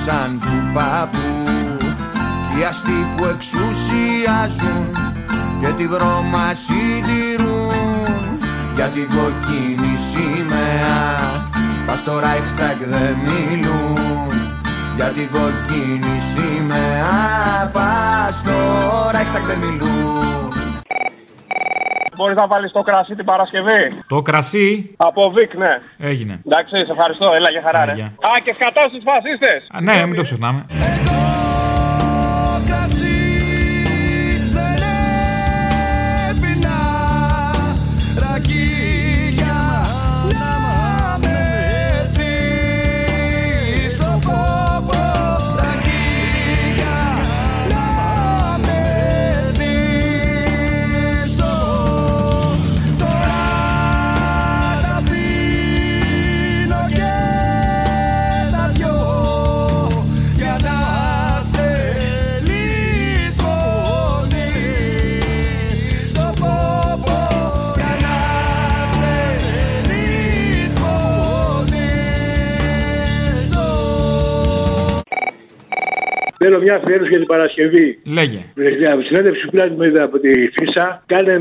Σαν του παππού οι αστεί που εξουσιάζουν και τη βρώμα συντηρούν για την κοκκίνη σημαία. Πας στο Reichstag δεν μιλούν για την κοκκίνη σημαία. Πας στο Reichstag δεν μιλούν. Μπορείς να βάλεις το κρασί την Παρασκευή? Το κρασί? Από Βίκ, ναι. Έγινε. Εντάξει, σε ευχαριστώ. Έλα, για χαρά, ρε. Α, και σκατά στους φασίστες. Α, ναι, μην το ξεχνάμε. Εγώ κρασί δεν έπινα, ρακίγια να με θείς. Ο κόμπο, ρακίγια να με θείς. Θέλω μια αφιέρωση για την Παρασκευή. Λέγε. Στην συνέντευξη που είδα από τη Φύσσα, κάνε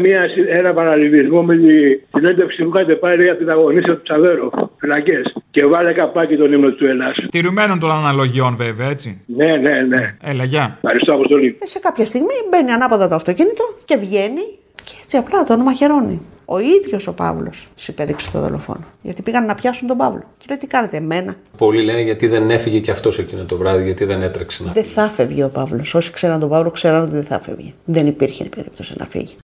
ένα παραλληλισμό με τη συνέντευξη που είχατε πάρει από την αγωνίστρια του Τσαβέροφ. Φυλακές. Και βάλε καπάκι τον ύμνο του Ελλάς. Τηρουμένων των αναλογιών, βέβαια, έτσι. Ναι, ναι, ναι. Έλα, γεια. Ευχαριστώ, Αποστολή. Σε κάποια στιγμή μπαίνει ανάποδα το αυτοκίνητο και βγαίνει και έτσι απλά τον μαχαιρώνει. Ο ίδιος ο Παύλος συμπέδειξε το δολοφόνο. Γιατί πήγαν να πιάσουν τον Παύλο. Και λέει, τι κάνετε εμένα? Πολλοί λένε γιατί δεν έφυγε κι αυτός εκείνο το βράδυ, γιατί δεν έτρεξε να φύγει. Δεν θα φεύγει ο Παύλος. Όσοι ξέραν τον Παύλο, ξέραν ότι δεν θα φεύγει. Δεν υπήρχε περίπτωση να φύγει.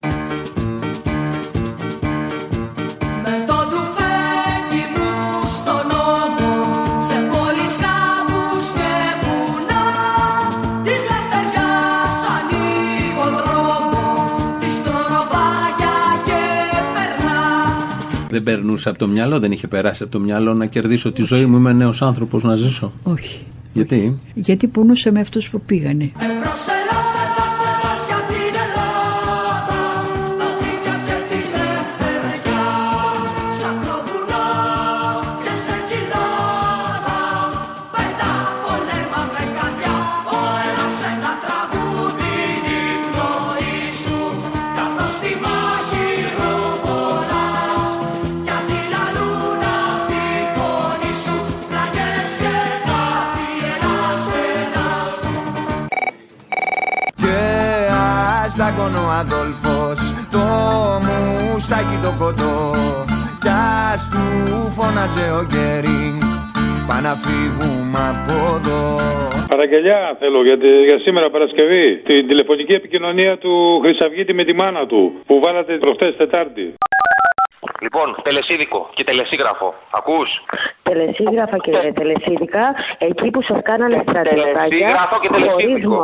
Δεν περνούσε από το μυαλό, δεν είχε περάσει από το μυαλό να κερδίσω τη ζωή μου. Είμαι νέος άνθρωπος να ζήσω. Όχι. Γιατί? Γιατί πούνωσε με αυτούς που πήγανε. Αδόλφος, το μουστάκι το κοντό κι ας του φώναζε ο Γκέρινγκ, πά να φύγουμε από εδώ. Παραγγελιά θέλω για σήμερα Παρασκευή, την τηλεφωνική επικοινωνία του Χρυσαυγίτη με τη μάνα του που βάλατε προχτές Τετάρτη. Λοιπόν, τελεσίδικο και τελεσίγραφο. Ακούς? Τελεσίγραφα και τελεσίδικα, εκεί που σας κάνανε στρατιωτάκια, χωρίσμο.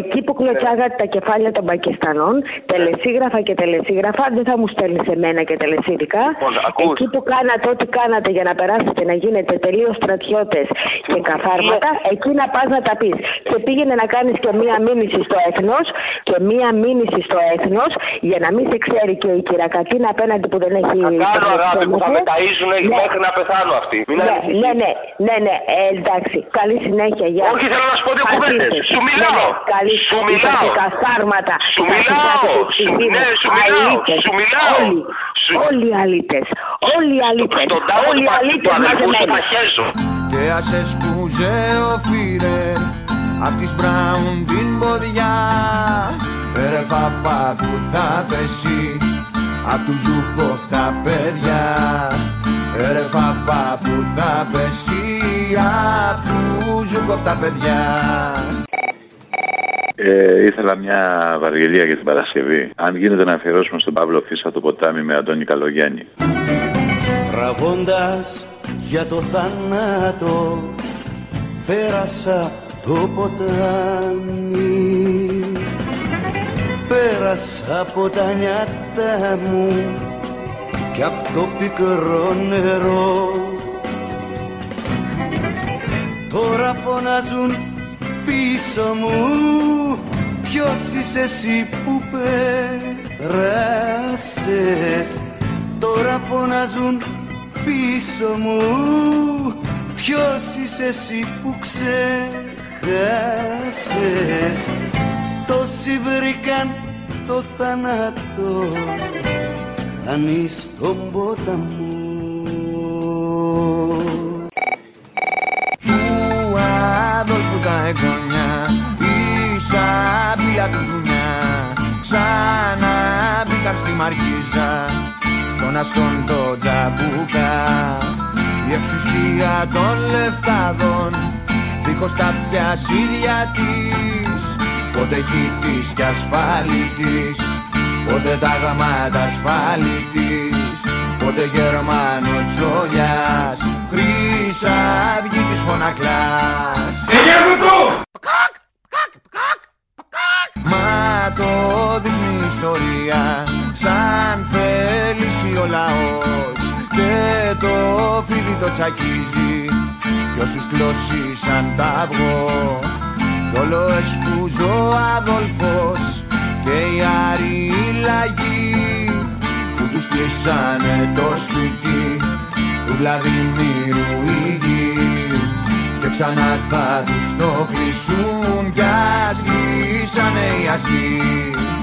Εκεί που κλωτσάγατε τα κεφάλια των Πακιστανών, τελεσίγραφα και τελεσίγραφα, δεν θα μου στέλνεις εμένα και τελεσίδικα. Λοιπόν, εκεί που κάνατε ό,τι κάνατε για να περάσετε να γίνετε τελείως στρατιώτες και καθάρματα, εκεί να πας να τα πεις. Και πήγαινε να κάνεις και μία μήνυση στο έθνος, και μία μήνυση στο έθνος, για να μην σε ξέρει και η κυρακατίνα απέναντι που δεν έχει. Θα κάνω αγάπη που θα με ταΐζουν μέχρι να πεθάνω αυτοί. Ναι, εντάξει. Καλή συνέχεια, Γιάννη. Όχι, θέλω να σου πω δύο κουβέντες. Σου μιλάω. Σου μιλάω. Σου μιλάω. Σου μιλάω. Όλοι οι αλήτες. Όλοι οι αλήτες. Όλοι οι αλήτες μαζεμένοι. Και άσε σκουζέο φύρε απ' της Μπράουν την ποδιά. Ρε παπά που θα πέσει απ' του Ζούκοφ τα παιδιά. Ρε παπά που θα πέσει απ' του Ζούκοφ τα παιδιά. Ήθελα μια βαρελία για την Παρασκευή. Αν γίνεται να αφιερώσουμε στον Παύλο Φύσσα το ποτάμι με Αντώνη Καλογιάννη. Ραβώντας για το θάνατο πέρασα το ποτάμι. Πέρασα από τα νιάτα μου κι απ' το πικρό νερό. Τώρα φωνάζουν πίσω μου, ποιος είσαι εσύ που πέρασες. Τώρα φωνάζουν πίσω μου, ποιος είσαι εσύ που ξέχασες. Τόσοι βρήκαν το θάνατο, κανείς τον ποταμό. Του αδόλφου τα εγγονιά, η σαμπίλα του βουνιά, ξαναμπήκαν στη Μαρκίζα, στον αστόν τον τζαμπούκα. Η εξουσία των λεφτάδων, δίχως τα αυτιά σίδια της, πότε χίτης κι ασφάλιτης, πότε τα γαμάτα ασφάλιτης, πότε γερμανοτσόλιας, χρύσα βγή της φωνακλάς. Μα το δείχνει η ιστορία, σαν θέληση ο λαός, και το φίδι το τσακίζει, κι όσους κλώσει σαν τ' αυγό, κι όλο εσκούζω αδολφός. Και οι άριοι λαγοί που τους κλείσανε το σπίτι του Βλαδιμίρου η γη, και ξανά θα τους το κλείσουν κι ας κλείσανε οι αστεί.